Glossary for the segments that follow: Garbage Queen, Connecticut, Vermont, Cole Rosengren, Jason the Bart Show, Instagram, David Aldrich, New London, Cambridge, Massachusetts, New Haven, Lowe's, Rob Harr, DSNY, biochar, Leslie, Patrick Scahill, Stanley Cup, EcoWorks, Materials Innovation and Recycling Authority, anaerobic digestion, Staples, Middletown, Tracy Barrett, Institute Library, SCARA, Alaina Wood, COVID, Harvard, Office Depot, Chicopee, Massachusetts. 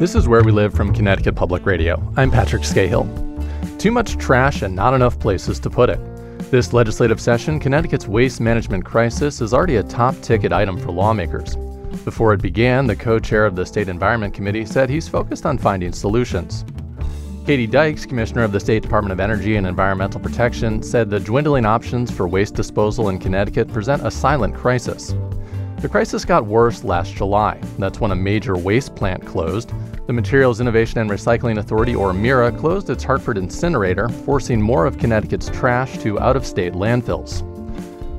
This is Where We Live from Connecticut Public Radio. I'm Patrick Scahill. Too much trash and not enough places to put it. This legislative session, Connecticut's waste management crisis is already a top-ticket item for lawmakers. Before it began, the co-chair of the State Environment Committee said he's focused on finding solutions. Katie Dykes, commissioner of the State Department of Energy and Environmental Protection, said the dwindling options for waste disposal in Connecticut present a silent crisis. The crisis got worse last July. That's when a major waste plant closed. The Materials Innovation and Recycling Authority, or MIRA, closed its Hartford incinerator, forcing more of Connecticut's trash to out-of-state landfills.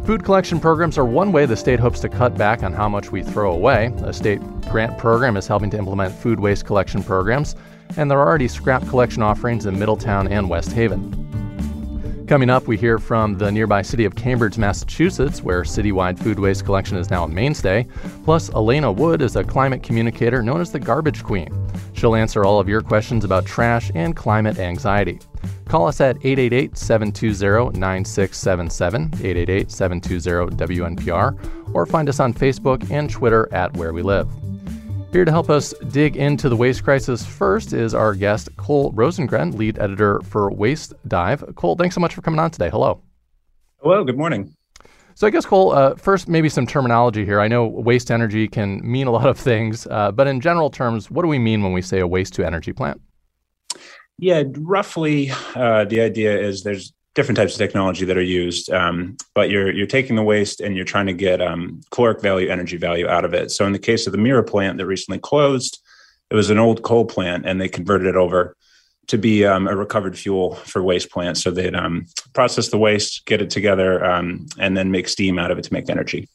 Food collection programs are one way the state hopes to cut back on how much we throw away. A state grant program is helping to implement food waste collection programs, and there are already scrap collection offerings in Middletown and West Haven. Coming up, we hear from the nearby city of Cambridge, Massachusetts, where citywide food waste collection is now a mainstay. Plus, Alaina Wood is a climate communicator known as the Garbage Queen. She'll answer all of your questions about trash and climate anxiety. Call us at 888-720-9677, 888-720-WNPR, or find us on Facebook and Twitter at Where We Live. Here to help us dig into the waste crisis first is our guest, Cole Rosengren, lead editor for Waste Dive. Cole, thanks so much for coming on today. Hello. Hello, good morning. So I guess, Cole, first, maybe some terminology here. I know waste energy can mean a lot of things, but in general terms, what do we mean when we say a waste-to-energy plant? Yeah, roughly the idea is there's different types of technology that are used, but you're taking the waste and you're trying to get caloric value, energy value out of it. So in the case of the MIRA plant that recently closed, it was an old coal plant and they converted it over to be a recovered fuel for waste plants. So they'd process the waste, get it together, and then make steam out of it to make energy.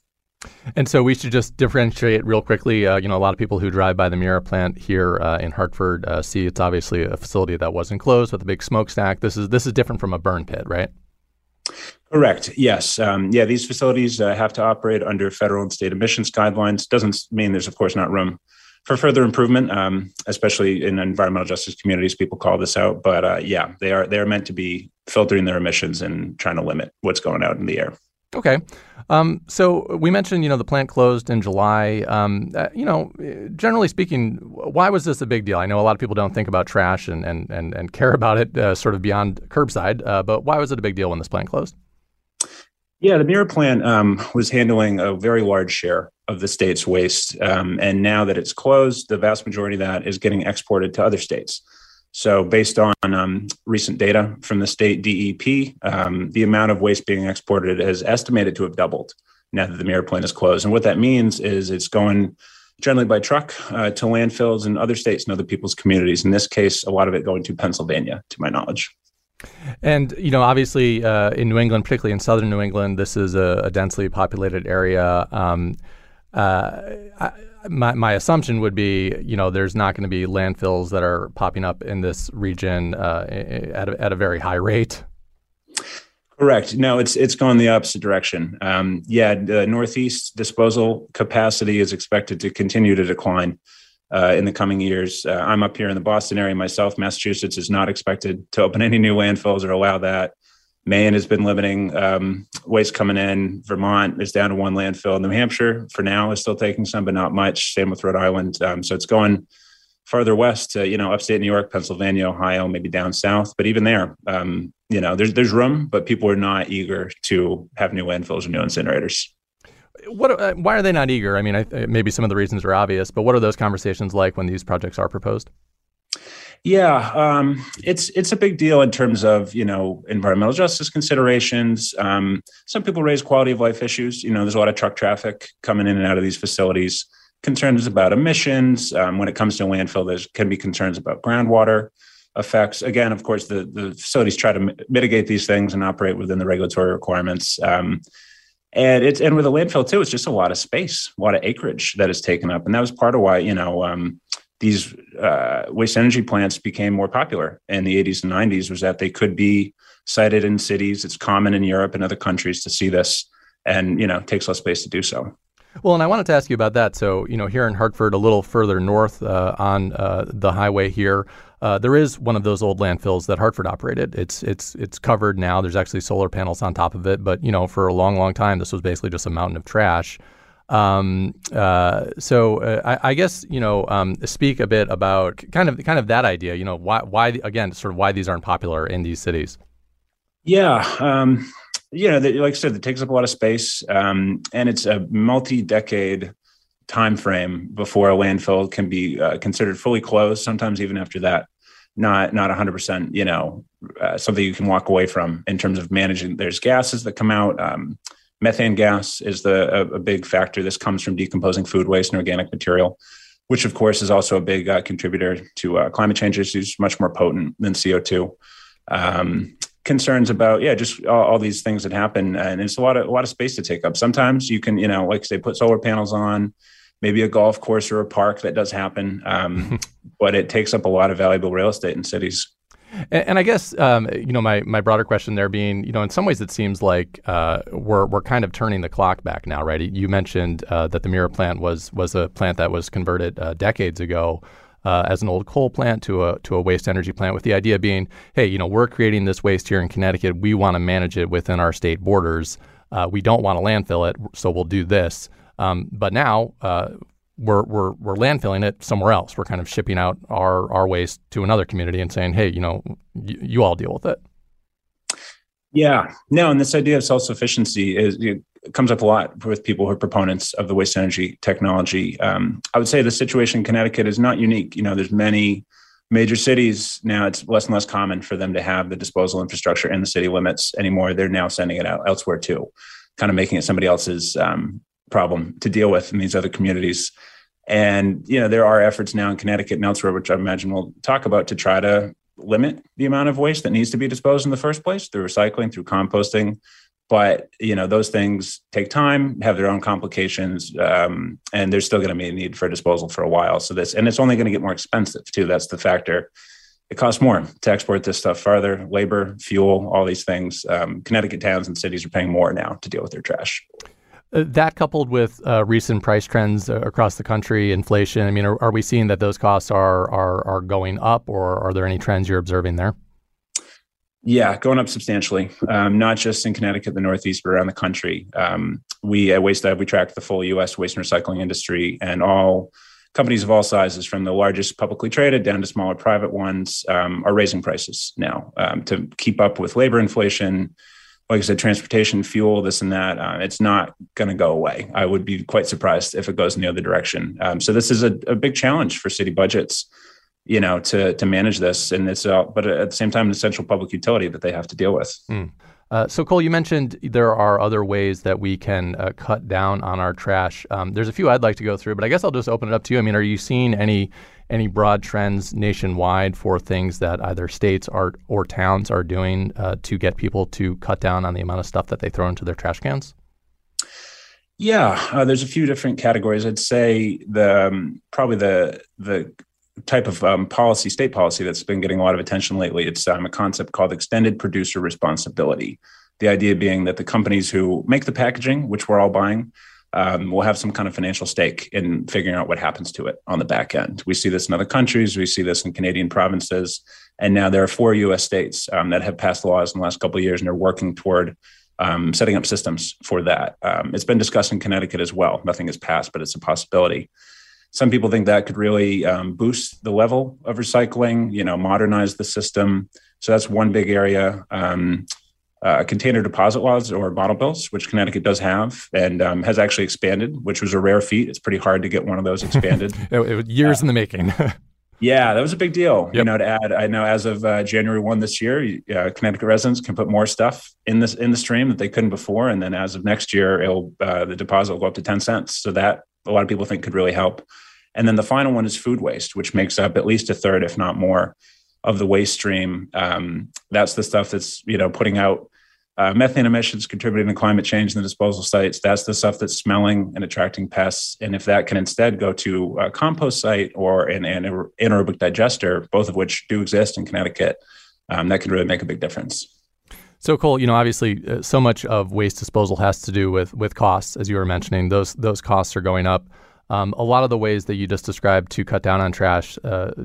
And so we should just differentiate real quickly. A lot of people who drive by the MIRA plant here in Hartford see it's obviously a facility that was enclosed with a big smokestack. This is different from a burn pit, right? Correct. Yes. These facilities have to operate under federal and state emissions guidelines. Doesn't mean there's, of course, not room for further improvement, especially in environmental justice communities. People call this out, but they are meant to be filtering their emissions and trying to limit what's going out in the air. Okay. So we mentioned, the plant closed in July. Generally speaking, why was this a big deal? I know a lot of people don't think about trash and care about it sort of beyond curbside, but why was it a big deal when this plant closed? Yeah, the MIRA plant was handling a very large share of the state's waste. And now that it's closed, the vast majority of that is getting exported to other states. So based on recent data from the state DEEP, the amount of waste being exported is estimated to have doubled now that the MIRA plant is closed. And what that means is it's going generally by truck to landfills in other states and other people's communities. In this case, a lot of it going to Pennsylvania, to my knowledge. And, obviously in New England, particularly in southern New England, this is a densely populated area. My assumption would be, there's not going to be landfills that are popping up in this region at a very high rate. Correct. No, it's going the opposite direction. The Northeast disposal capacity is expected to continue to decline in the coming years. I'm up here in the Boston area myself. Massachusetts is not expected to open any new landfills or allow that. Maine has been limiting waste coming in. Vermont is down to one landfill. New Hampshire, for now, is still taking some, but not much. Same with Rhode Island. So it's going farther west to, upstate New York, Pennsylvania, Ohio, maybe down south. But even there, there's room, but people are not eager to have new landfills or new incinerators. Why are they not eager? I mean, maybe some of the reasons are obvious, but what are those conversations like when these projects are proposed? Yeah, it's a big deal in terms of, environmental justice considerations. Some people raise quality of life issues. There's a lot of truck traffic coming in and out of these facilities. Concerns about emissions. When it comes to landfill, there can be concerns about groundwater effects. Again, of course, the facilities try to mitigate these things and operate within the regulatory requirements. And it's, and with a landfill too, it's just a lot of space, a lot of acreage that is taken up. And that was part of why, you know, these waste energy plants became more popular in the 80s and 90s, was that they could be sited in cities. It's common in Europe and other countries to see this, and, you know, it takes less space to do so. Well, and I wanted to ask you about that. So, you know, here in Hartford, a little further north on the highway here, there is one of those old landfills that Hartford operated. It's covered now. There's actually solar panels on top of it. But, you know, for a long, long time, this was basically just a mountain of trash. So I guess, you know, speak a bit about kind of that idea, you know, why these aren't popular in these cities. Yeah. You know, like I said, it takes up a lot of space, and it's a multi-decade time frame before a landfill can be considered fully closed. Sometimes even after that, not 100%, you know, something you can walk away from in terms of managing. There's gases that come out. Methane gas is a big factor. This comes from decomposing food waste and organic material, which, of course, is also a big contributor to climate change issues, much more potent than CO2. Concerns about, yeah, just all these things that happen. And it's a lot of space to take up. Sometimes you can, you know, like say, put solar panels on, maybe a golf course or a park. That does happen. But it takes up a lot of valuable real estate in cities. And I guess, you know, my broader question there being, you know, in some ways it seems like we're kind of turning the clock back now, right? You mentioned that the Mira plant was a plant that was converted decades ago as an old coal plant to a waste energy plant, with the idea being, hey, you know, we're creating this waste here in Connecticut. We want to manage it within our state borders. We don't want to landfill it, so we'll do this. But now we're landfilling it somewhere else. We're kind of shipping out our waste to another community and saying, hey, you know, you all deal with it. Yeah. No, and this idea of self-sufficiency it comes up a lot with people who are proponents of the waste energy technology. I would say the situation in Connecticut is not unique. You know, there's many major cities now. It's less and less common for them to have the disposal infrastructure in the city limits anymore. They're now sending it out elsewhere too, kind of making it somebody else's problem to deal with in these other communities. And, you know, there are efforts now in Connecticut and elsewhere, which I imagine we'll talk about, to try to limit the amount of waste that needs to be disposed in the first place through recycling, through composting. But, you know, those things take time, have their own complications, and there's still going to be a need for disposal for a while. So this, and it's only going to get more expensive too. That's the factor. It costs more to export this stuff farther, labor, fuel, all these things. Connecticut towns and cities are paying more now to deal with their trash. That coupled with recent price trends across the country, inflation, I mean, are we seeing that those costs are going up, or are there any trends you're observing there? Yeah, going up substantially, not just in Connecticut, the Northeast, but around the country. We at Waste Dive, we track the full U.S. waste and recycling industry, and all companies of all sizes, from the largest publicly traded down to smaller private ones, are raising prices now to keep up with labor inflation. Like I said, transportation, fuel, this and that. It's not going to go away. I would be quite surprised if it goes in the other direction. So this is a big challenge for city budgets, you know, to manage this. And it's but at the same time, an essential public utility that they have to deal with. Mm. So, Cole, you mentioned there are other ways that we can cut down on our trash. There's a few I'd like to go through, but I guess I'll just open it up to you. I mean, are you seeing any broad trends nationwide for things that either states or towns are doing to get people to cut down on the amount of stuff that they throw into their trash cans? Yeah, there's a few different categories. I'd say the type of policy, state policy, that's been getting a lot of attention lately. It's a concept called extended producer responsibility. The idea being that the companies who make the packaging, which we're all buying, will have some kind of financial stake in figuring out what happens to it on the back end. We see this in other countries. We see this in Canadian provinces. And now there are 4 U.S. states that have passed laws in the last couple of years and are working toward setting up systems for that. It's been discussed in Connecticut as well. Nothing has passed, but it's a possibility. Some people think that could really boost the level of recycling, you know, modernize the system. So that's one big area. Container deposit laws, or bottle bills, which Connecticut does have and has actually expanded, which was a rare feat. It's pretty hard to get one of those expanded. It was years in the making. Yeah, that was a big deal, yep. You know, to add. I know as of January 1 this year, Connecticut residents can put more stuff in the stream that they couldn't before. And then as of next year, the deposit will go up to 10 cents. So that a lot of people think could really help. And then the final one is food waste, which makes up at least a third, if not more, of the waste stream. That's the stuff that's, you know, putting out Methane emissions contributing to climate change in the disposal sites, that's the stuff that's smelling and attracting pests. And if that can instead go to a compost site or an anaerobic digester, both of which do exist in Connecticut, that can really make a big difference. So, Cole, obviously so much of waste disposal has to do with costs, as you were mentioning. Those costs are going up. A lot of the ways that you just described to cut down on trash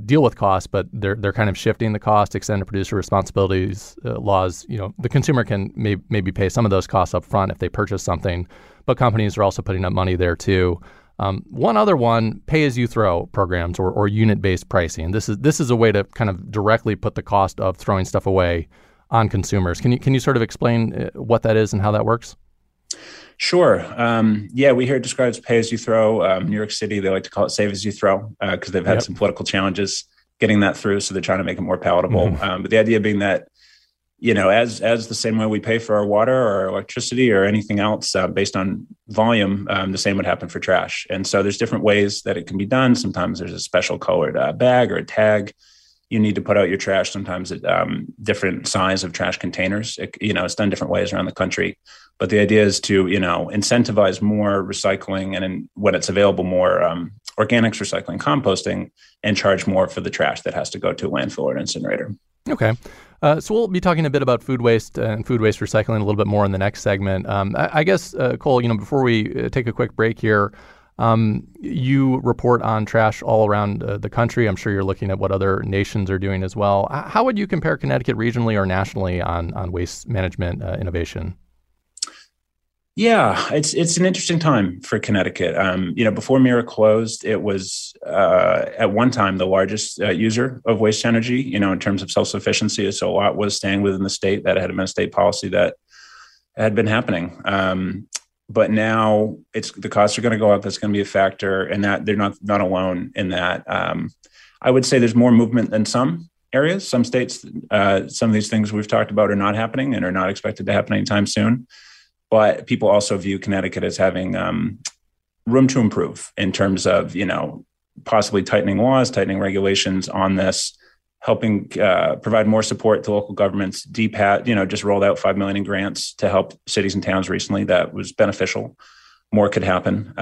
deal with costs, but they're kind of shifting the cost, extended producer responsibilities laws. The consumer can maybe pay some of those costs up front if they purchase something, but companies are also putting up money there too. One other one, pay-as-you-throw programs or unit-based pricing. This is a way to kind of directly put the cost of throwing stuff away on consumers. Can you sort of explain what that is and how that works? Sure. We hear it described as pay-as-you-throw. New York City, they like to call it save-as-you-throw because they've had some political challenges getting that through, so they're trying to make it more palatable. Mm-hmm. But the idea being that, as the same way we pay for our water or our electricity or anything else based on volume, the same would happen for trash. And so there's different ways that it can be done. Sometimes there's a special colored bag or a tag you need to put out your trash. Sometimes at different size of trash containers. It's done different ways around the country. But the idea is to, incentivize more recycling and when it's available, more organics, recycling, composting, and charge more for the trash that has to go to a landfill or an incinerator. Okay. So we'll be talking a bit about food waste and food waste recycling a little bit more in the next segment. I guess, Cole, before we take a quick break here, you report on trash all around the country. I'm sure you're looking at what other nations are doing as well. How would you compare Connecticut regionally or nationally on waste management innovation? Yeah, it's an interesting time for Connecticut. Before MIRA closed, it was at one time the largest user of waste energy, in terms of self-sufficiency. So a lot was staying within the state. That had been a state policy that had been happening. But now the costs are going to go up. That's going to be a factor, and that they're not alone in that. I would say there's more movement than some areas. Some states, some of these things we've talked about are not happening and are not expected to happen anytime soon. But people also view Connecticut as having room to improve in terms of, possibly tightening laws, tightening regulations on this, helping provide more support to local governments. DEEP just rolled out $5 million in grants to help cities and towns recently. That was beneficial. More could happen.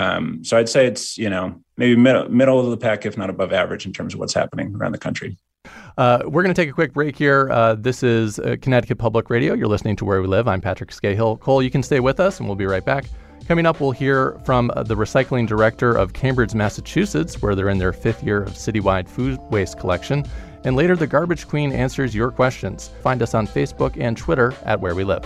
So I'd say it's, maybe middle of the pack, if not above average in terms of what's happening around the country. We're going to take a quick break here. This is Connecticut Public Radio. You're listening to Where We Live. I'm Patrick Scahill. Cole, you can stay with us and we'll be right back. Coming up, we'll hear from the recycling director of Cambridge, Massachusetts, where they're in their 5th year of citywide food waste collection. And later, the Garbage Queen answers your questions. Find us on Facebook and Twitter at Where We Live.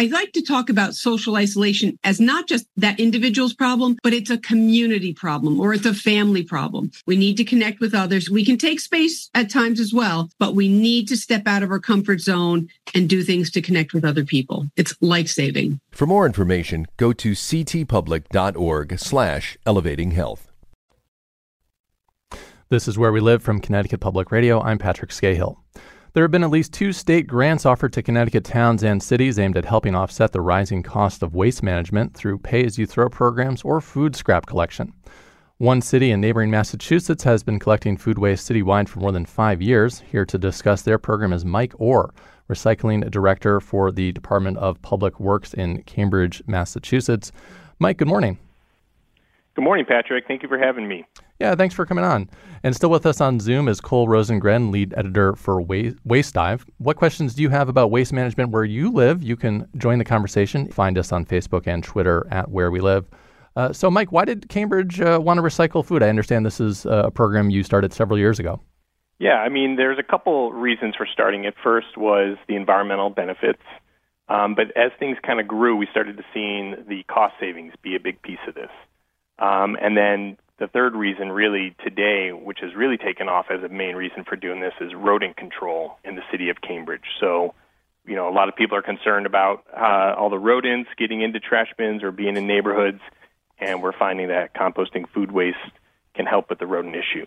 I like to talk about social isolation as not just that individual's problem, but it's a community problem or it's a family problem. We need to connect with others. We can take space at times as well, but we need to step out of our comfort zone and do things to connect with other people. It's life-saving. For more information, go to ctpublic.org/elevatinghealth. This is Where We Live from Connecticut Public Radio. I'm Patrick Scahill. There have been at least 2 state grants offered to Connecticut towns and cities aimed at helping offset the rising cost of waste management through pay-as-you-throw programs or food scrap collection. One city in neighboring Massachusetts has been collecting food waste citywide for more than 5 years. Here to discuss their program is Mike Orr, recycling director for the Department of Public Works in Cambridge, Massachusetts. Mike, good morning. Good morning, Patrick. Thank you for having me. Yeah, thanks for coming on. And still with us on Zoom is Cole Rosengren, lead editor for Waste Dive. What questions do you have about waste management where you live? You can join the conversation. Find us on Facebook and Twitter at Where We Live. So, Mike, why did Cambridge want to recycle food? I understand this is a program you started several years ago. Yeah, I mean, there's a couple reasons for starting it. First was the environmental benefits. But as things kind of grew, we started to seeing the cost savings be a big piece of this. And then the third reason really today, which has really taken off as a main reason for doing this, is rodent control in the city of Cambridge. So, you know, a lot of people are concerned about all the rodents getting into trash bins or being in neighborhoods, and we're finding that composting food waste can help with the rodent issue.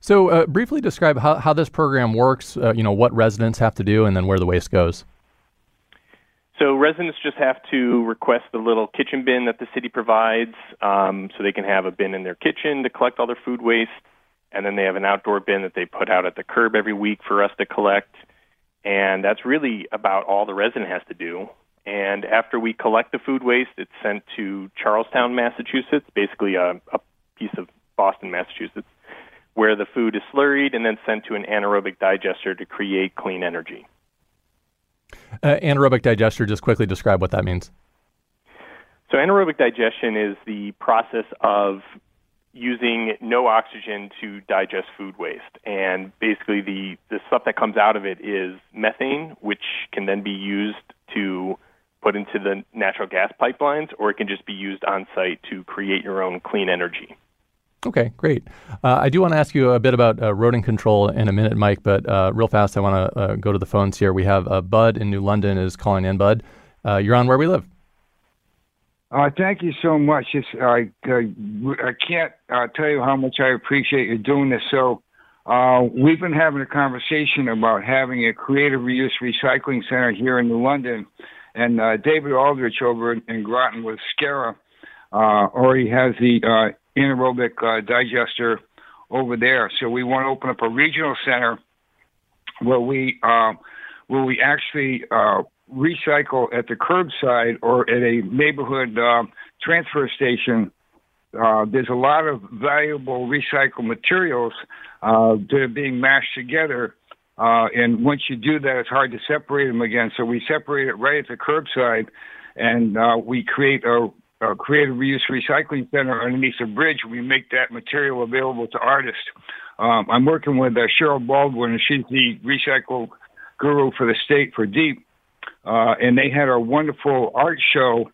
So briefly describe how this program works, you know, what residents have to do and then where the waste goes. So residents just have to request the little kitchen bin that the city provides, so they can have a bin in their kitchen to collect all their food waste, and then they have an outdoor bin that they put out at the curb every week for us to collect, and that's really about all the resident has to do. And after we collect the food waste, it's sent to Charlestown, Massachusetts, basically a piece of Boston, Massachusetts, where the food is slurried and then sent to an anaerobic digester to create clean energy. Anaerobic digester, just quickly describe what that means. So anaerobic digestion is the process of using no oxygen to digest food waste. And basically the stuff that comes out of it is methane, which can then be used to put into the natural gas pipelines, or it can just be used on site to create your own clean energy. Okay, great. I do want to ask you a bit about rodent control in a minute, Mike, but real fast, I want to go to the phones here. We have Bud in New London is calling in. Bud, you're on Where We Live. Thank you so much. I can't tell you how much I appreciate you doing this. So we've been having a conversation about having a creative reuse recycling center here in New London, and David Aldrich over in Groton with SCARA already has the anaerobic digester over there. So we want to open up a regional center where we actually recycle at the curbside or at a neighborhood transfer station. There's a lot of valuable recycled materials that are being mashed together. And once you do that, it's hard to separate them again. So we separate it right at the curbside, and we create a creative reuse recycling center underneath a bridge. We make that material available to artists. I'm working with Cheryl Baldwin, and she's the recycle guru for the state for DEEP. And they had a wonderful art show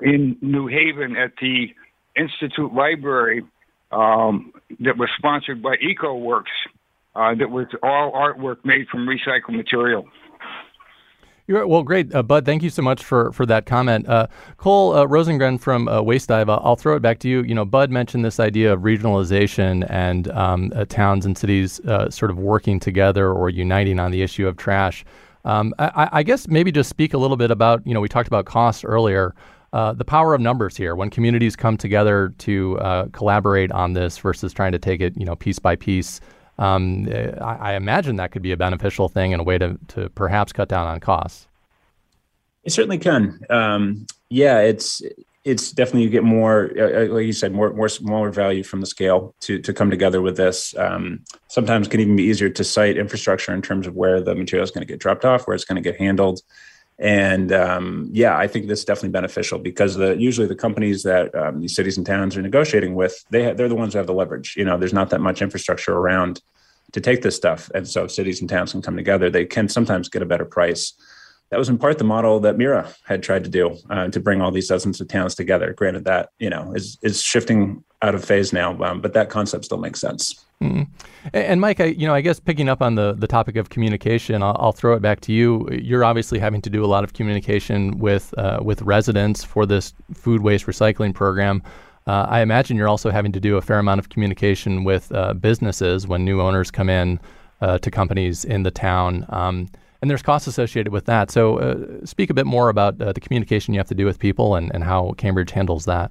in New Haven at the Institute Library that was sponsored by EcoWorks that was all artwork made from recycled material. Well, great. Bud, thank you so much for that comment. Cole Rosengren from Waste Dive, I'll throw it back to you. You know, Bud mentioned this idea of regionalization and towns and cities sort of working together or uniting on the issue of trash. I guess maybe just speak a little bit about, you know, we talked about costs earlier, the power of numbers here. When communities come together to collaborate on this versus trying to take it, you know, piece by piece, I imagine that could be a beneficial thing and a way to perhaps cut down on costs. It certainly can. Yeah, it's definitely you get more, like you said, more value from the scale to come together with this. Sometimes it can even be easier to site infrastructure in terms of where the material is going to get dropped off, where it's going to get handled. And yeah, I think this is definitely beneficial because usually the companies that these cities and towns are negotiating with, they're the ones who have the leverage. You know, there's not that much infrastructure around to take this stuff. And so if cities and towns can come together, they can sometimes get a better price. That was in part the model that Mira had tried to do to bring all these dozens of towns together. Granted that, you know, is shifting out of phase now, but that concept still makes sense. Mm-hmm. And Mike, I guess picking up on the topic of communication, I'll throw it back to you. You're obviously having to do a lot of communication with residents for this food waste recycling program. I imagine you're also having to do a fair amount of communication with businesses when new owners come in to companies in the town. And there's costs associated with that. So speak a bit more about the communication you have to do with people and how Cambridge handles that.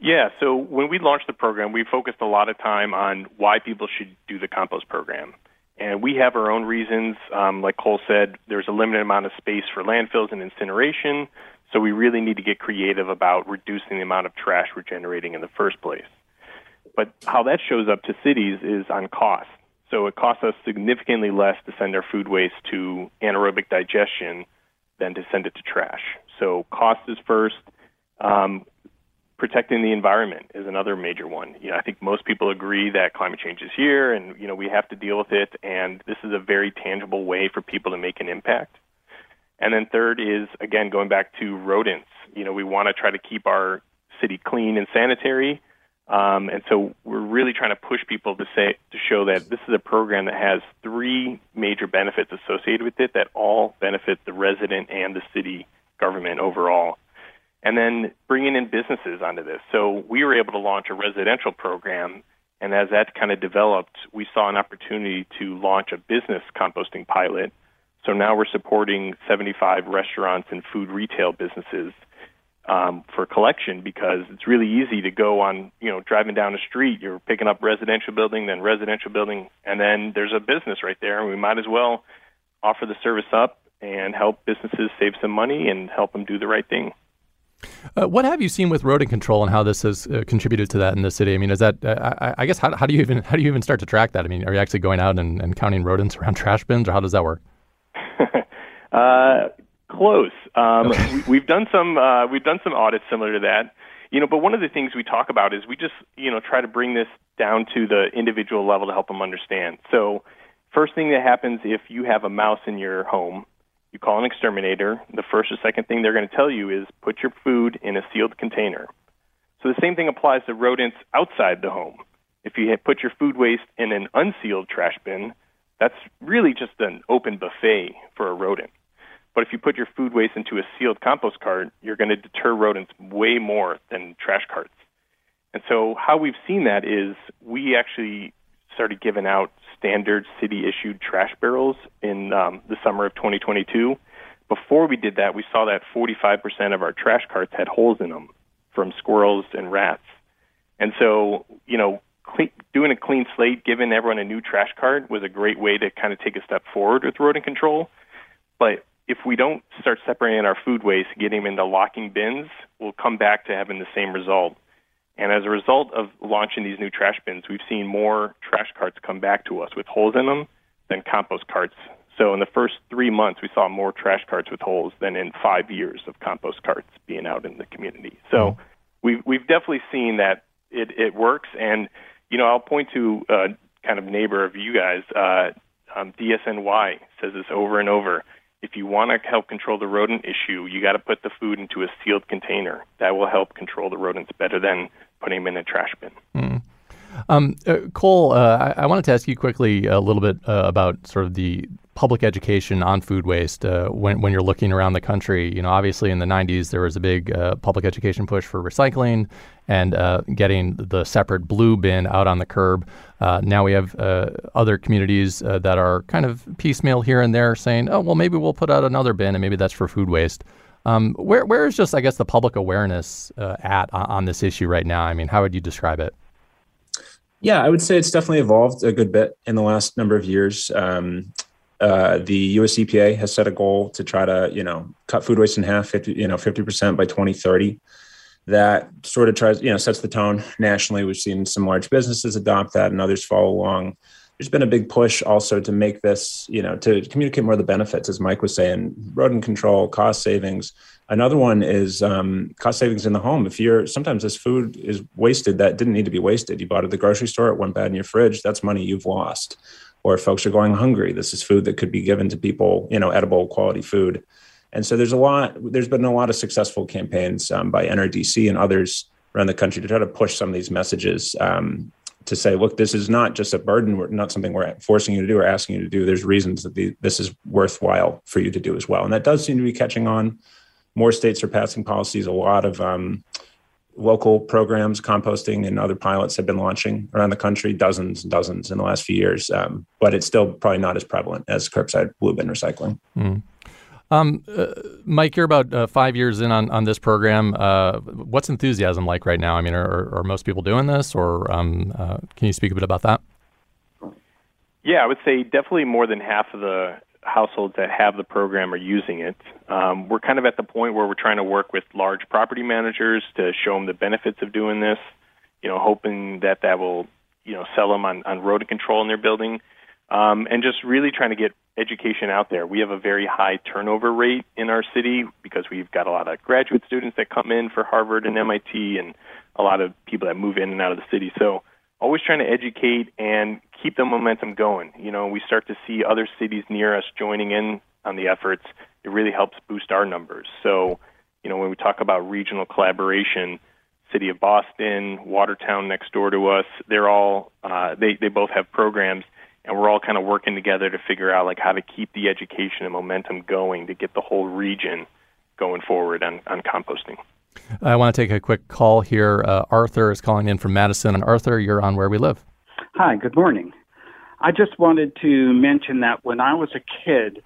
Yeah, so when we launched the program, we focused a lot of time on why people should do the compost program. And we have our own reasons. Like Cole said, there's a limited amount of space for landfills and incineration. So we really need to get creative about reducing the amount of trash we're generating in the first place. But how that shows up to cities is on cost. So it costs us significantly less to send our food waste to anaerobic digestion than to send it to trash. So cost is first. Protecting the environment is another major one. You know, I think most people agree that climate change is here and, you know, we have to deal with it. And this is a very tangible way for people to make an impact. And then third is, again, going back to rodents. You know, we want to try to keep our city clean and sanitary. And so we're really trying to push people to show that this is a program that has three major benefits associated with it that all benefit the resident and the city government overall. And then bringing in businesses onto this. So we were able to launch a residential program, and as that kind of developed, we saw an opportunity to launch a business composting pilot. So now we're supporting 75 restaurants and food retail businesses for collection, because it's really easy to go on, you know, driving down the street, you're picking up residential building, and then there's a business right there, and we might as well offer the service up and help businesses save some money and help them do the right thing. What have you seen with rodent control and how this has contributed to that in the city? I mean, is that I guess how do you even start to track that? I mean, are you actually going out and counting rodents around trash bins, or how does that work? Close. We've done some audits similar to that, you know. But one of the things we talk about is we just, you know, try to bring this down to the individual level to help them understand. So, first thing that happens if you have a mouse in your home. You call an exterminator, the first or second thing they're going to tell you is put your food in a sealed container. So the same thing applies to rodents outside the home. If you put your food waste in an unsealed trash bin, that's really just an open buffet for a rodent. But if you put your food waste into a sealed compost cart, you're going to deter rodents way more than trash carts. And so how we've seen that is we actually started giving out standard city-issued trash barrels in the summer of 2022. Before we did that, we saw that 45% of our trash carts had holes in them from squirrels and rats. And so, you know, doing a clean slate, giving everyone a new trash cart was a great way to kind of take a step forward with rodent control. But if we don't start separating our food waste, getting them into locking bins, we'll come back to having the same result. And as a result of launching these new trash bins, we've seen more trash carts come back to us with holes in them than compost carts. So in the first 3 months, we saw more trash carts with holes than in 5 years of compost carts being out in the community. So we've definitely seen that it works. And, you know, I'll point to kind of neighbor of you guys. DSNY says this over and over. If you want to help control the rodent issue, you got to put the food into a sealed container. That will help control the rodents better than putting them in a trash bin. Mm. Cole, I wanted to ask you quickly a little bit about sort of the public education on food waste when you're looking around the country. You know, obviously in the 90s, there was a big public education push for recycling and getting the separate blue bin out on the curb. Now we have other communities that are kind of piecemeal here and there saying, oh, well, maybe we'll put out another bin and maybe that's for food waste. Where is just, I guess, the public awareness at on this issue right now? I mean, how would you describe it? Yeah, I would say it's definitely evolved a good bit in the last number of years. The U.S. EPA has set a goal to try to, you know, cut food waste in half, 50% by 2030. That sort of tries, you know, sets the tone nationally. We've seen some large businesses adopt that and others follow along. There's been a big push also to make this, you know, to communicate more of the benefits, as Mike was saying, rodent control, cost savings. Another one is cost savings in the home. If you're, sometimes this food is wasted that didn't need to be wasted. You bought it at the grocery store, it went bad in your fridge, that's money you've lost. Or if folks are going hungry, this is food that could be given to people, you know, edible quality food. And so there's been a lot of successful campaigns by NRDC and others around the country to try to push some of these messages to say, look, this is not just a burden, not something we're forcing you to do or asking you to do. There's reasons that this is worthwhile for you to do as well. And that does seem to be catching on. More states are passing policies. A lot of local programs, composting and other pilots have been launching around the country, dozens and dozens in the last few years. But it's still probably not as prevalent as curbside blue bin recycling. Mm. Mike, you're about 5 years in on this program. What's enthusiasm like right now? I mean, are most people doing this, or can you speak a bit about that? Yeah, I would say definitely more than half of the households that have the program are using it. We're kind of at the point where we're trying to work with large property managers to show them the benefits of doing this, you know, hoping that that will, you know, sell them on rodent control in their building, and just really trying to get education out there. We have a very high turnover rate in our city because we've got a lot of graduate students that come in for Harvard and MIT and a lot of people that move in and out of the city. So always trying to educate and keep the momentum going. You know, we start to see other cities near us joining in on the efforts. It really helps boost our numbers. So, you know, when we talk about regional collaboration, City of Boston, Watertown next door to us, they're all, they both have programs, and we're all kind of working together to figure out, like, how to keep the education and momentum going to get the whole region going forward on composting. I want to take a quick call here. Arthur is calling in from Madison. And Arthur, you're on Where We Live. Hi, good morning. I just wanted to mention that when I was a kid,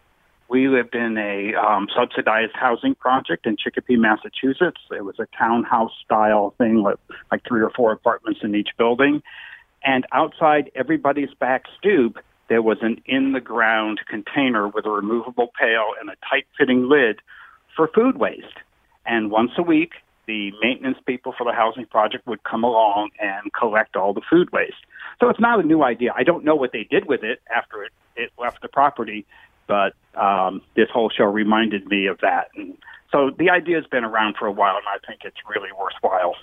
we lived in a subsidized housing project in Chicopee, Massachusetts. It was a townhouse-style thing with like 3 or 4 apartments in each building. And outside everybody's back stoop, there was an in-the-ground container with a removable pail and a tight-fitting lid for food waste. And once a week, the maintenance people for the housing project would come along and collect all the food waste. So it's not a new idea. I don't know what they did with it after it left the property, but this whole show reminded me of that. And so the idea has been around for a while, and I think it's really worthwhile.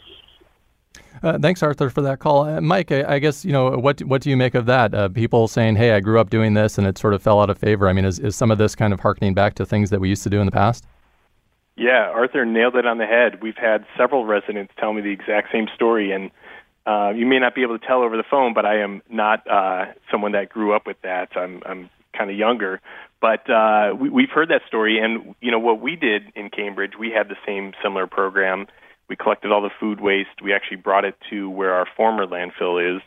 Thanks, Arthur, for that call. Mike, I guess, you know, what do you make of that? People saying, hey, I grew up doing this, and it sort of fell out of favor. I mean, is some of this kind of harkening back to things that we used to do in the past? Yeah, Arthur nailed it on the head. We've had several residents tell me the exact same story, and you may not be able to tell over the phone, but I am not someone that grew up with that. I'm kind of younger, but we've heard that story, and you know what we did in Cambridge, we had the same similar program. We collected all the food waste. We actually brought it to where our former landfill is,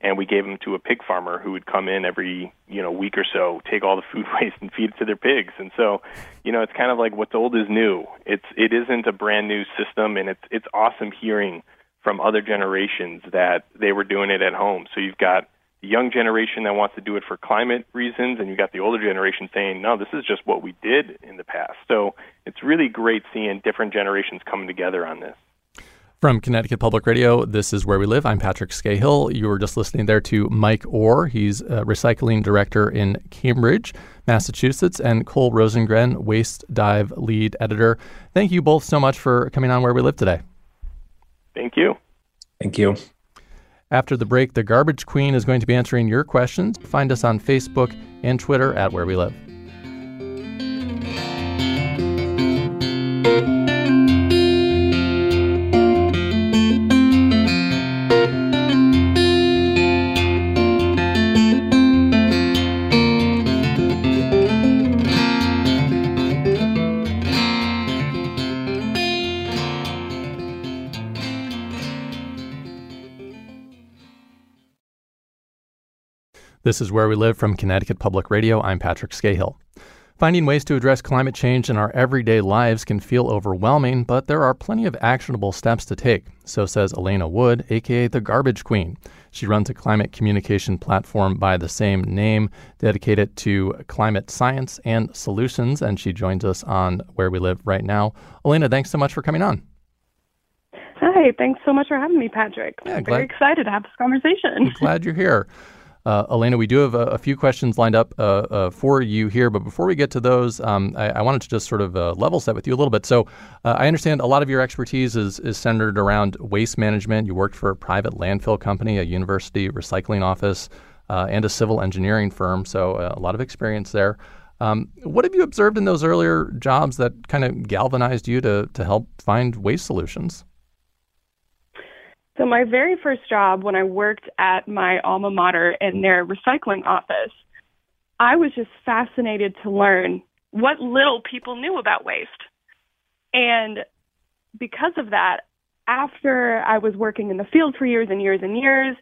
and we gave them to a pig farmer who would come in every, you know, week or so, take all the food waste and feed it to their pigs. And so, you know, it's kind of like what's old is new. It isn't a brand new system, and it's awesome hearing from other generations that they were doing it at home. So you've got the young generation that wants to do it for climate reasons, and you've got the older generation saying, no, this is just what we did in the past. So it's really great seeing different generations coming together on this. From Connecticut Public Radio, this is Where We Live. I'm Patrick Scahill. You were just listening there to Mike Orr. He's a recycling director in Cambridge, Massachusetts, and Cole Rosengren, Waste Dive lead editor. Thank you both so much for coming on Where We Live today. Thank you. Thank you. After the break, the Garbage Queen is going to be answering your questions. Find us on Facebook and Twitter at Where We Live. This is Where We Live from Connecticut Public Radio. I'm Patrick Scahill. Finding ways to address climate change in our everyday lives can feel overwhelming, but there are plenty of actionable steps to take. So says Alaina Wood, aka the Garbage Queen. She runs a climate communication platform by the same name, dedicated to climate science and solutions, and she joins us on Where We Live right now. Alaina, thanks so much for coming on. Hi, thanks so much for having me, Patrick. Yeah, I'm very excited to have this conversation. I'm glad you're here. Alaina, we do have a few questions lined up for you here, but before we get to those, I wanted to just sort of level set with you a little bit. So I understand a lot of your expertise is centered around waste management. You worked for a private landfill company, a university recycling office, and a civil engineering firm, so a lot of experience there. What have you observed in those earlier jobs that kind of galvanized you to help find waste solutions? So my very first job, when I worked at my alma mater in their recycling office, I was just fascinated to learn what little people knew about waste. And because of that, after I was working in the field for years and years and years,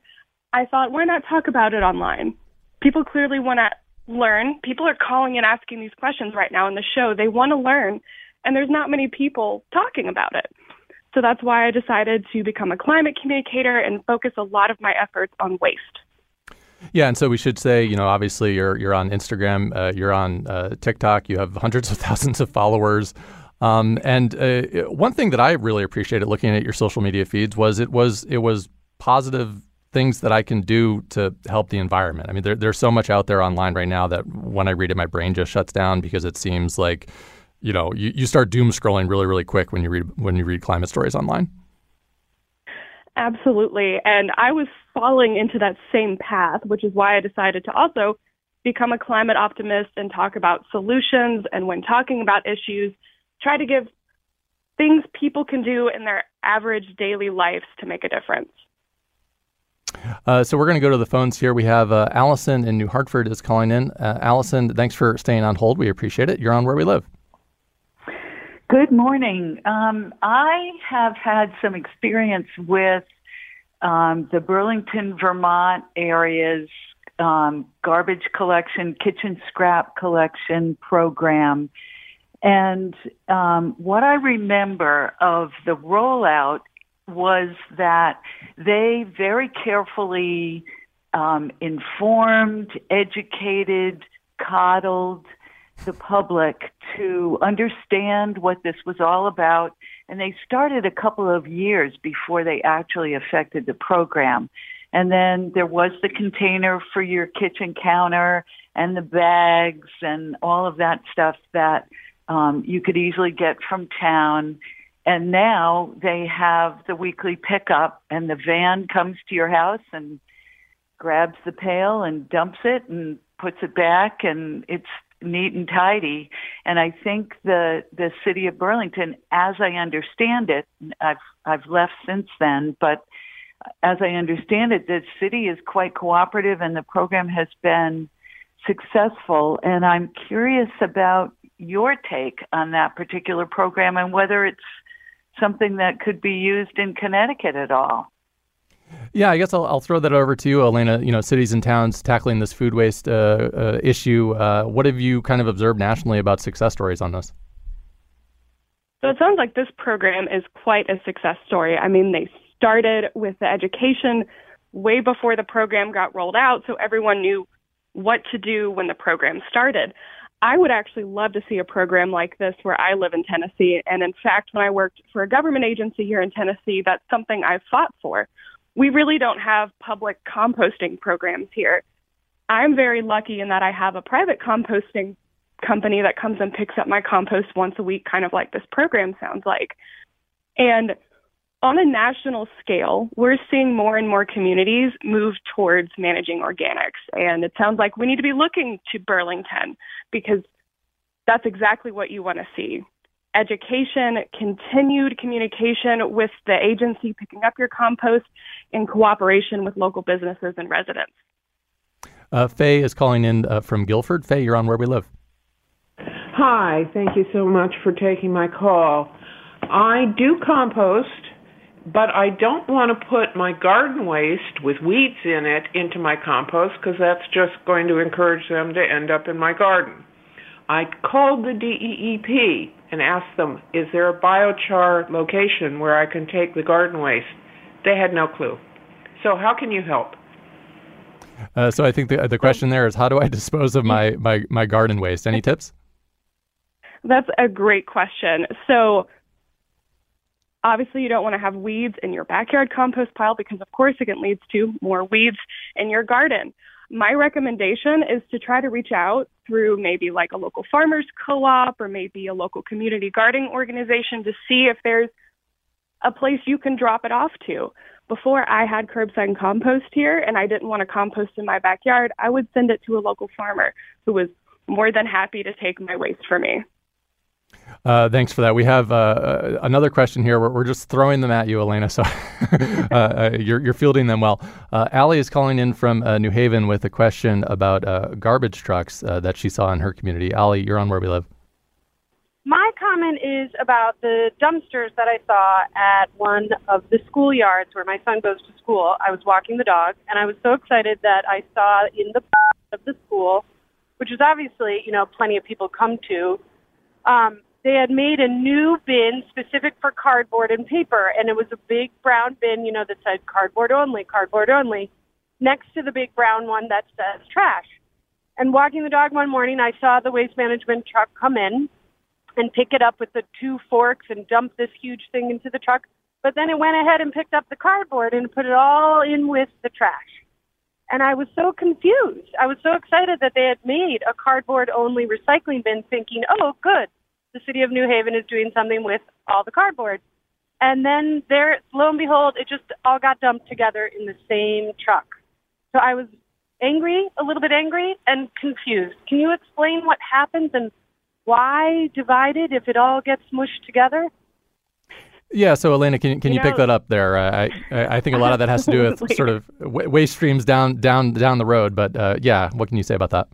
I thought, why not talk about it online? People clearly want to learn. People are calling and asking these questions right now on the show. They want to learn, and there's not many people talking about it. So that's why I decided to become a climate communicator and focus a lot of my efforts on waste. Yeah, and so we should say, you know, obviously you're on Instagram, you're on TikTok, you have hundreds of thousands of followers. One thing that I really appreciated looking at your social media feeds was it was positive things that I can do to help the environment. I mean, there's so much out there online right now that when I read it, my brain just shuts down because it seems like, you know, you start doom scrolling really, really quick when you read climate stories online. Absolutely. And I was falling into that same path, which is why I decided to also become a climate optimist and talk about solutions. And when talking about issues, try to give things people can do in their average daily lives to make a difference. So we're going to go to the phones here. We have Allison in New Hartford is calling in. Allison, thanks for staying on hold. We appreciate it. You're on Where We Live. Good morning. I have had some experience with the Burlington, Vermont area's garbage collection, kitchen scrap collection program. And what I remember of the rollout was that they very carefully informed, educated, coddled the public to understand what this was all about. And they started a couple of years before they actually affected the program. And then there was the container for your kitchen counter and the bags and all of that stuff that you could easily get from town. And now they have the weekly pickup, and the van comes to your house and grabs the pail and dumps it and puts it back, and it's neat and tidy. And I think the city of Burlington, as I understand it, I've left since then, but as I understand it, the city is quite cooperative and the program has been successful. And I'm curious about your take on that particular program and whether it's something that could be used in Connecticut at all. Yeah, I guess I'll throw that over to you, Alaina. You know, cities and towns tackling this food waste issue. What have you kind of observed nationally about success stories on this? So it sounds like this program is quite a success story. I mean, they started with the education way before the program got rolled out, so everyone knew what to do when the program started. I would actually love to see a program like this where I live in Tennessee. And in fact, when I worked for a government agency here in Tennessee, that's something I fought for. We really don't have public composting programs here. I'm very lucky in that I have a private composting company that comes and picks up my compost once a week, kind of like this program sounds like. And on a national scale, we're seeing more and more communities move towards managing organics. And it sounds like we need to be looking to Burlington because that's exactly what you want to see. Education, continued communication with the agency picking up your compost in cooperation with local businesses and residents. Faye is calling in from Guilford. Faye, you're on Where We Live. Hi, thank you so much for taking my call. I do compost, but I don't want to put my garden waste with weeds in it into my compost because that's just going to encourage them to end up in my garden. I called the DEEP and asked them, is there a biochar location where I can take the garden waste? They had no clue. So how can you help? So I think the question there is, how do I dispose of my garden waste? Any tips? That's a great question. So obviously you don't want to have weeds in your backyard compost pile because of course it can lead to more weeds in your garden. My recommendation is to try to reach out through maybe like a local farmers co-op or maybe a local community gardening organization to see if there's a place you can drop it off to. Before I had curbside compost here and I didn't want to compost in my backyard, I would send it to a local farmer who was more than happy to take my waste for me. Thanks for that. We have another question here. We're just throwing them at you, Alaina, so you're fielding them well. Allie is calling in from New Haven with a question about garbage trucks that she saw in her community. Allie, you're on Where We Live. My comment is about the dumpsters that I saw at one of the schoolyards where my son goes to school. I was walking the dog, and I was so excited that I saw in the of the school, which is obviously, you know, plenty of people come to, they had made a new bin specific for cardboard and paper, and it was a big brown bin, you know, that said cardboard only, next to the big brown one that says trash. And walking the dog one morning, I saw the waste management truck come in and pick it up with the two forks and dump this huge thing into the truck. But then it went ahead and picked up the cardboard and put it all in with the trash. And I was so confused. I was so excited that they had made a cardboard-only recycling bin thinking, oh, good, the city of New Haven is doing something with all the cardboard. And then there, lo and behold, it just all got dumped together in the same truck. So I was angry, a little bit angry, and confused. Can you explain what happens and why divide it if it all gets mushed together? Yeah, so Alaina, can you pick that up there? I think a lot of that has to do with sort of waste streams down the road. But yeah, what can you say about that?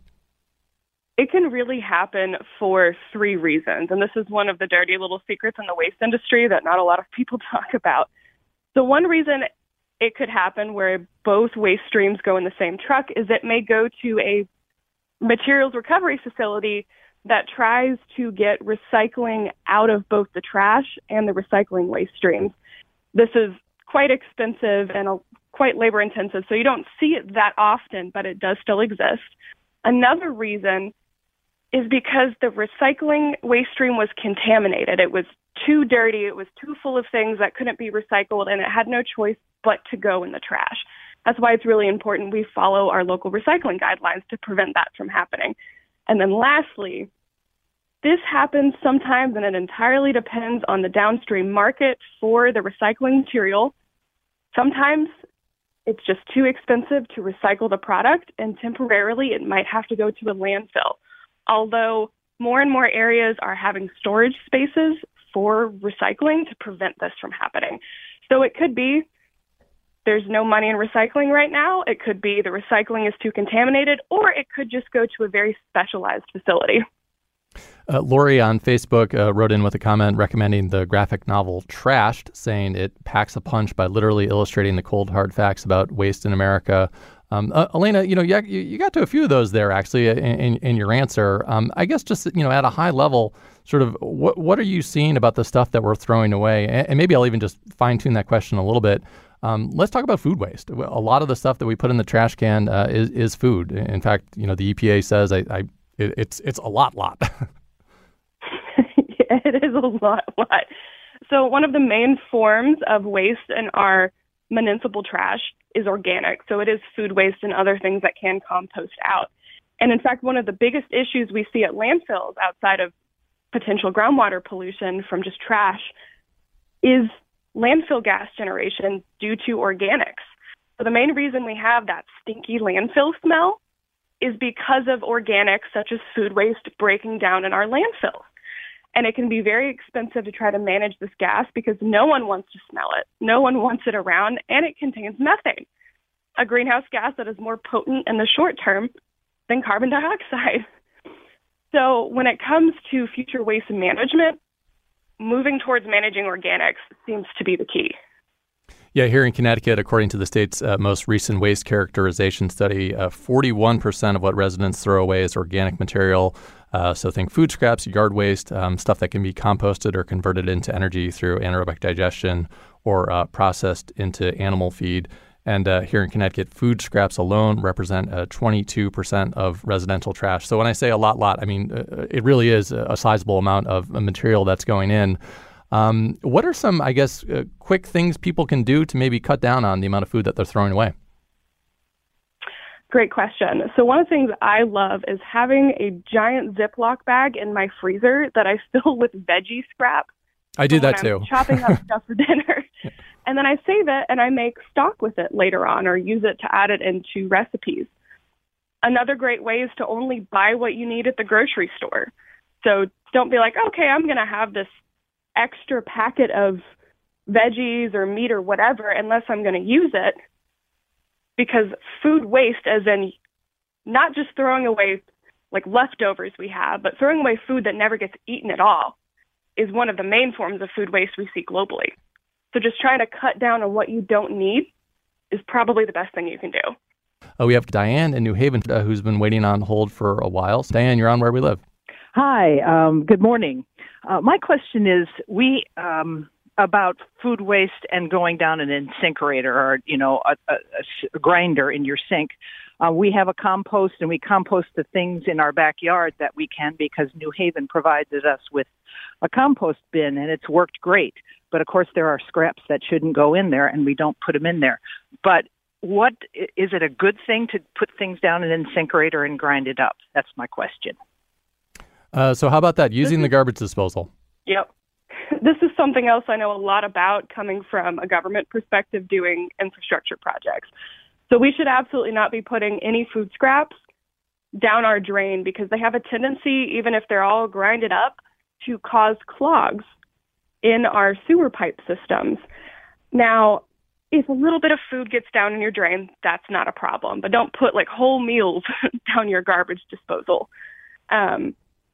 It can really happen for three reasons, and this is one of the dirty little secrets in the waste industry that not a lot of people talk about. The one reason it could happen where both waste streams go in the same truck is it may go to a materials recovery facility that tries to get recycling out of both the trash and the recycling waste streams. This is quite expensive and quite labor intensive, so you don't see it that often, but it does still exist. Another reason is because the recycling waste stream was contaminated. It was too dirty. It was too full of things that couldn't be recycled, and it had no choice but to go in the trash. That's why it's really important we follow our local recycling guidelines to prevent that from happening. And then lastly, this happens sometimes, and it entirely depends on the downstream market for the recycling material. Sometimes it's just too expensive to recycle the product, and temporarily it might have to go to a landfill. Although more and more areas are having storage spaces for recycling to prevent this from happening. So it could be there's no money in recycling right now. It could be the recycling is too contaminated, or it could just go to a very specialized facility. Lori on Facebook wrote in with a comment recommending the graphic novel Trashed, saying it packs a punch by literally illustrating the cold, hard facts about waste in America. Alaina, you got to a few of those there, actually, in your answer. I guess just, at a high level, sort of what are you seeing about the stuff that we're throwing away? And maybe I'll even just fine-tune that question a little bit. Let's talk about food waste. A lot of the stuff that we put in the trash can is food. In fact, the EPA says it's a lot. Yeah, it is a lot. So one of the main forms of waste in our municipal trash is organic. So it is food waste and other things that can compost out. And in fact, one of the biggest issues we see at landfills outside of potential groundwater pollution from just trash is landfill gas generation due to organics. So the main reason we have that stinky landfill smell is because of organics such as food waste breaking down in our landfills. And it can be very expensive to try to manage this gas because no one wants to smell it. No one wants it around, and it contains methane, a greenhouse gas that is more potent in the short term than carbon dioxide. So when it comes to future waste management, moving towards managing organics seems to be the key. Yeah, here in Connecticut, according to the state's most recent waste characterization study, 41% of what residents throw away is organic material. So think food scraps, yard waste, stuff that can be composted or converted into energy through anaerobic digestion or processed into animal feed. And here in Connecticut, food scraps alone represent 22% of residential trash. So when I say a lot, I mean, it really is a sizable amount of material that's going in. What are some, I guess, quick things people can do to maybe cut down on the amount of food that they're throwing away? Great question. So one of the things I love is having a giant Ziploc bag in my freezer that I fill with veggie scraps. I do that too. Chopping up stuff for dinner. Yeah. And then I save it and I make stock with it later on or use it to add it into recipes. Another great way is to only buy what you need at the grocery store. So don't be like, okay, I'm going to have this extra packet of veggies or meat or whatever unless I'm going to use it. Because food waste, as in not just throwing away like leftovers we have, but throwing away food that never gets eaten at all is one of the main forms of food waste we see globally. So just trying to cut down on what you don't need is probably the best thing you can do. We have Diane in New Haven who's been waiting on hold for a while. So Diane, you're on Where We Live. Hi. Good morning. My question is, we about food waste and going down an incinerator or, you know, a grinder in your sink. We have a compost, and we compost the things in our backyard that we can, because New Haven provided us with a compost bin, and it's worked great. But, of course, there are scraps that shouldn't go in there, and we don't put them in there. But what is it a good thing to put things down in an incinerator and grind it up? That's my question. So how about that, using the garbage disposal? Yep. This is something else I know a lot about, coming from a government perspective doing infrastructure projects. So we should absolutely not be putting any food scraps down our drain, because they have a tendency, even if they're all grinded up, to cause clogs in our sewer pipe systems. Now, if a little bit of food gets down in your drain, that's not a problem, but don't put like whole meals down your garbage disposal.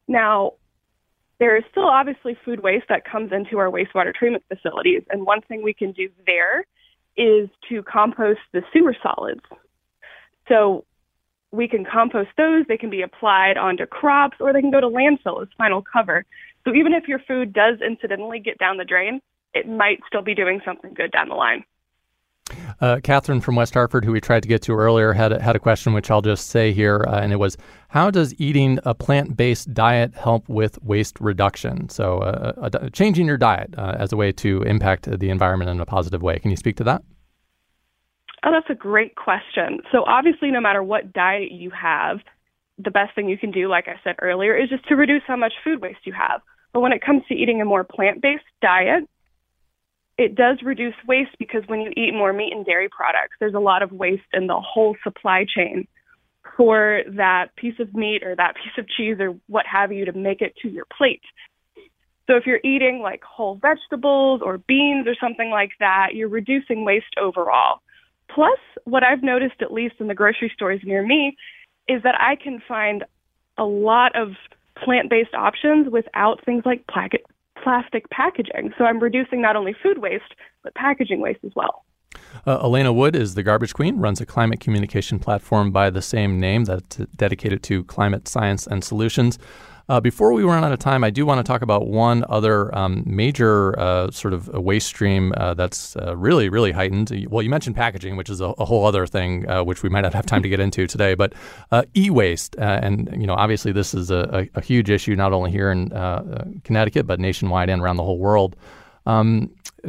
Now, there is still obviously food waste that comes into our wastewater treatment facilities, and one thing we can do there is to compost the sewer solids. So we can compost those. They can be applied onto crops, or they can go to landfill as final cover. So even if your food does incidentally get down the drain, it might still be doing something good down the line. Catherine from West Hartford, who we tried to get to earlier, had a question, which I'll just say here, and it was, how does eating a plant-based diet help with waste reduction? So changing your diet as a way to impact the environment in a positive way. Can you speak to that? Oh, that's a great question. So obviously, no matter what diet you have, the best thing you can do, like I said earlier, is just to reduce how much food waste you have. But when it comes to eating a more plant-based diet, it does reduce waste, because when you eat more meat and dairy products, there's a lot of waste in the whole supply chain for that piece of meat or that piece of cheese or what have you to make it to your plate. So if you're eating like whole vegetables or beans or something like that, you're reducing waste overall. Plus, what I've noticed, at least in the grocery stores near me, is that I can find a lot of plant-based options without things like plastic packaging. So I'm reducing not only food waste, but packaging waste as well. Alaina Wood is the Garbage Queen, runs a climate communication platform by the same name that's dedicated to climate science and solutions. Before we run out of time, I do want to talk about one other major sort of waste stream that's really, really heightened. Well, you mentioned packaging, which is a whole other thing, which we might not have time to get into today, but e-waste. And, you know, obviously this is a huge issue, not only here in Connecticut, but nationwide and around the whole world.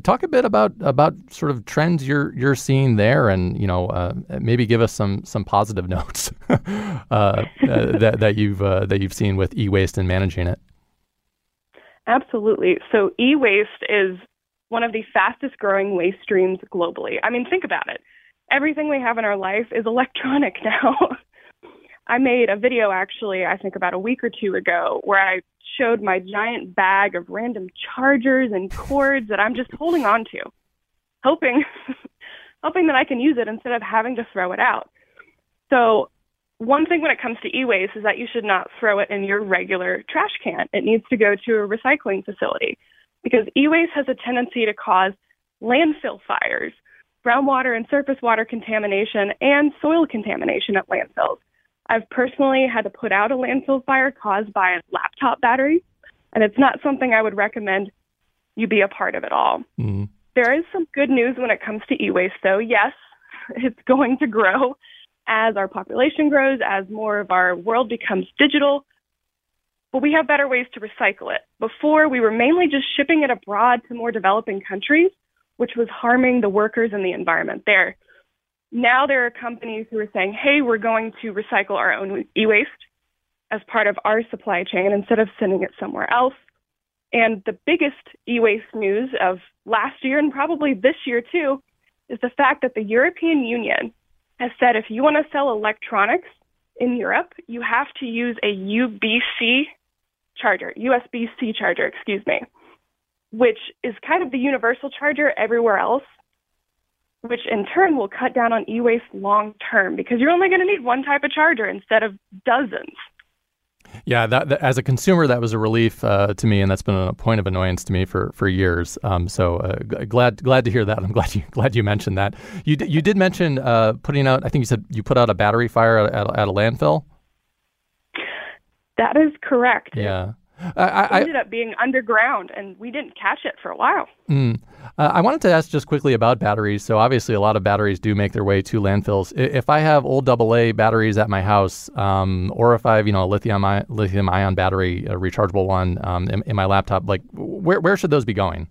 Talk a bit about sort of trends you're seeing there, and, you know, maybe give us some positive notes that you've seen with e-waste and managing it. Absolutely. So e-waste is one of the fastest growing waste streams globally. I mean, think about it. Everything we have in our life is electronic now. I made a video actually, I think about a week or two ago, where I showed my giant bag of random chargers and cords that I'm just holding on to, hoping that I can use it instead of having to throw it out. So one thing when it comes to e-waste is that you should not throw it in your regular trash can. It needs to go to a recycling facility, because e-waste has a tendency to cause landfill fires, groundwater and surface water contamination, and soil contamination at landfills. I've personally had to put out a landfill fire caused by a laptop battery, and it's not something I would recommend you be a part of at all. Mm-hmm. There is some good news when it comes to e-waste, though. Yes, it's going to grow as our population grows, as more of our world becomes digital, but we have better ways to recycle it. Before, we were mainly just shipping it abroad to more developing countries, which was harming the workers and the environment there. Now there are companies who are saying, hey, we're going to recycle our own e-waste as part of our supply chain instead of sending it somewhere else. And the biggest e-waste news of last year, and probably this year too, is the fact that the European Union has said if you want to sell electronics in Europe, you have to use a USB-C charger, which is kind of the universal charger everywhere else, which in turn will cut down on e-waste long term, because you're only going to need one type of charger instead of dozens. Yeah, that as a consumer, that was a relief to me, and that's been a point of annoyance to me for years. So glad to hear that. I'm glad you mentioned that. You did mention putting out. I think you said you put out a battery fire at a landfill. That is correct. Yeah. It ended up being underground, and we didn't catch it for a while. I wanted to ask just quickly about batteries. So obviously a lot of batteries do make their way to landfills. If I have old AA batteries at my house, or if I have a lithium-ion battery, a rechargeable one in my laptop, like where should those be going?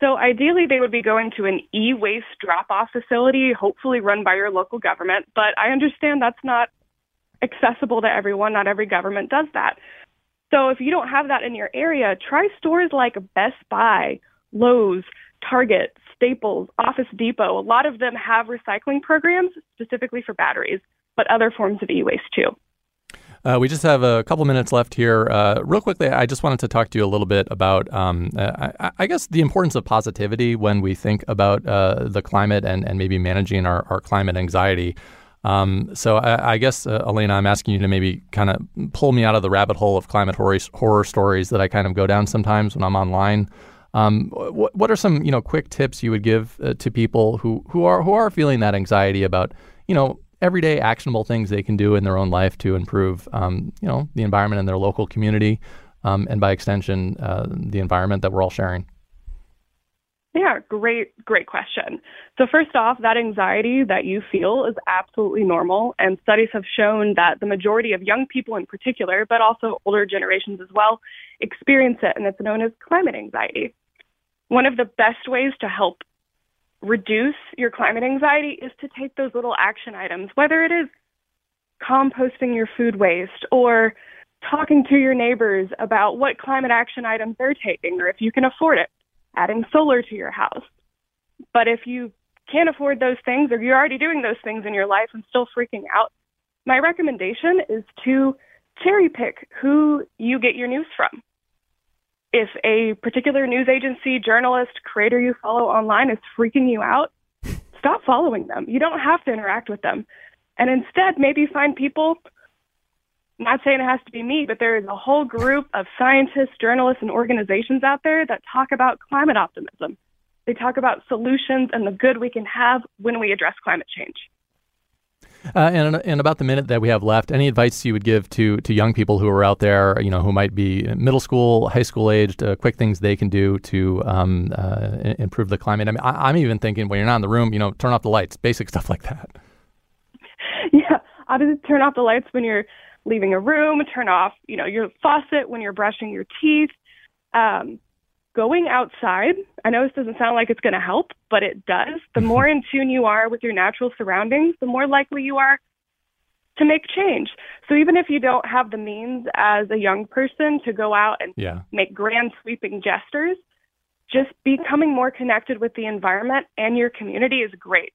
So ideally, they would be going to an e-waste drop-off facility, hopefully run by your local government. But I understand that's not accessible to everyone. Not every government does that. So if you don't have that in your area, try stores like Best Buy, Lowe's, Target, Staples, Office Depot. A lot of them have recycling programs specifically for batteries, but other forms of e-waste too. We just have a couple minutes left here. Real quickly, I just wanted to talk to you a little bit about, I guess, the importance of positivity when we think about the climate and maybe managing our climate anxiety. So I guess, Alaina, I'm asking you to maybe kind of pull me out of the rabbit hole of climate horror stories that I kind of go down sometimes when I'm online. What are some quick tips you would give to people who are feeling that anxiety about everyday actionable things they can do in their own life to improve the environment in their local community, and by extension the environment that we're all sharing? Yeah, great question. So first off, that anxiety that you feel is absolutely normal. And studies have shown that the majority of young people in particular, but also older generations as well, experience it. And it's known as climate anxiety. One of the best ways to help reduce your climate anxiety is to take those little action items, whether it is composting your food waste or talking to your neighbors about what climate action items they're taking, or if you can afford it, adding solar to your house. But if you can't afford those things, or you're already doing those things in your life and still freaking out, my recommendation is to cherry pick who you get your news from. If a particular news agency, journalist, creator you follow online is freaking you out, stop following them. You don't have to interact with them. And instead, maybe find people, I'm not saying it has to be me, but there is a whole group of scientists, journalists, and organizations out there that talk about climate optimism. They talk about solutions and the good we can have when we address climate change. And about the minute that we have left, any advice you would give to young people who are out there, who might be middle school, high school aged, quick things they can do to improve the climate? I mean, I'm even thinking when you're not in the room, turn off the lights, basic stuff like that. Yeah, obviously turn off the lights when you're leaving a room, turn off, your faucet when you're brushing your teeth. Going outside, I know this doesn't sound like it's going to help, but it does. The more in tune you are with your natural surroundings, the more likely you are to make change. So even if you don't have the means as a young person to go out and make grand sweeping gestures, just becoming more connected with the environment and your community is great.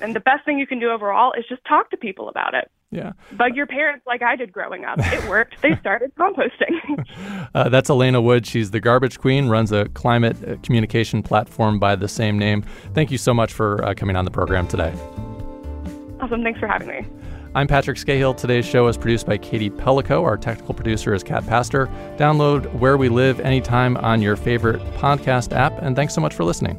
And the best thing you can do overall is just talk to people about it. Yeah. Bug your parents like I did growing up. It worked. They started composting. That's Alaina Wood. She's the Garbage Queen, runs a climate communication platform by the same name. Thank you so much for coming on the program today. Awesome. Thanks for having me. I'm Patrick Scahill. Today's show is produced by Katie Pellico. Our technical producer is Kat Pastor. Download Where We Live anytime on your favorite podcast app. And thanks so much for listening.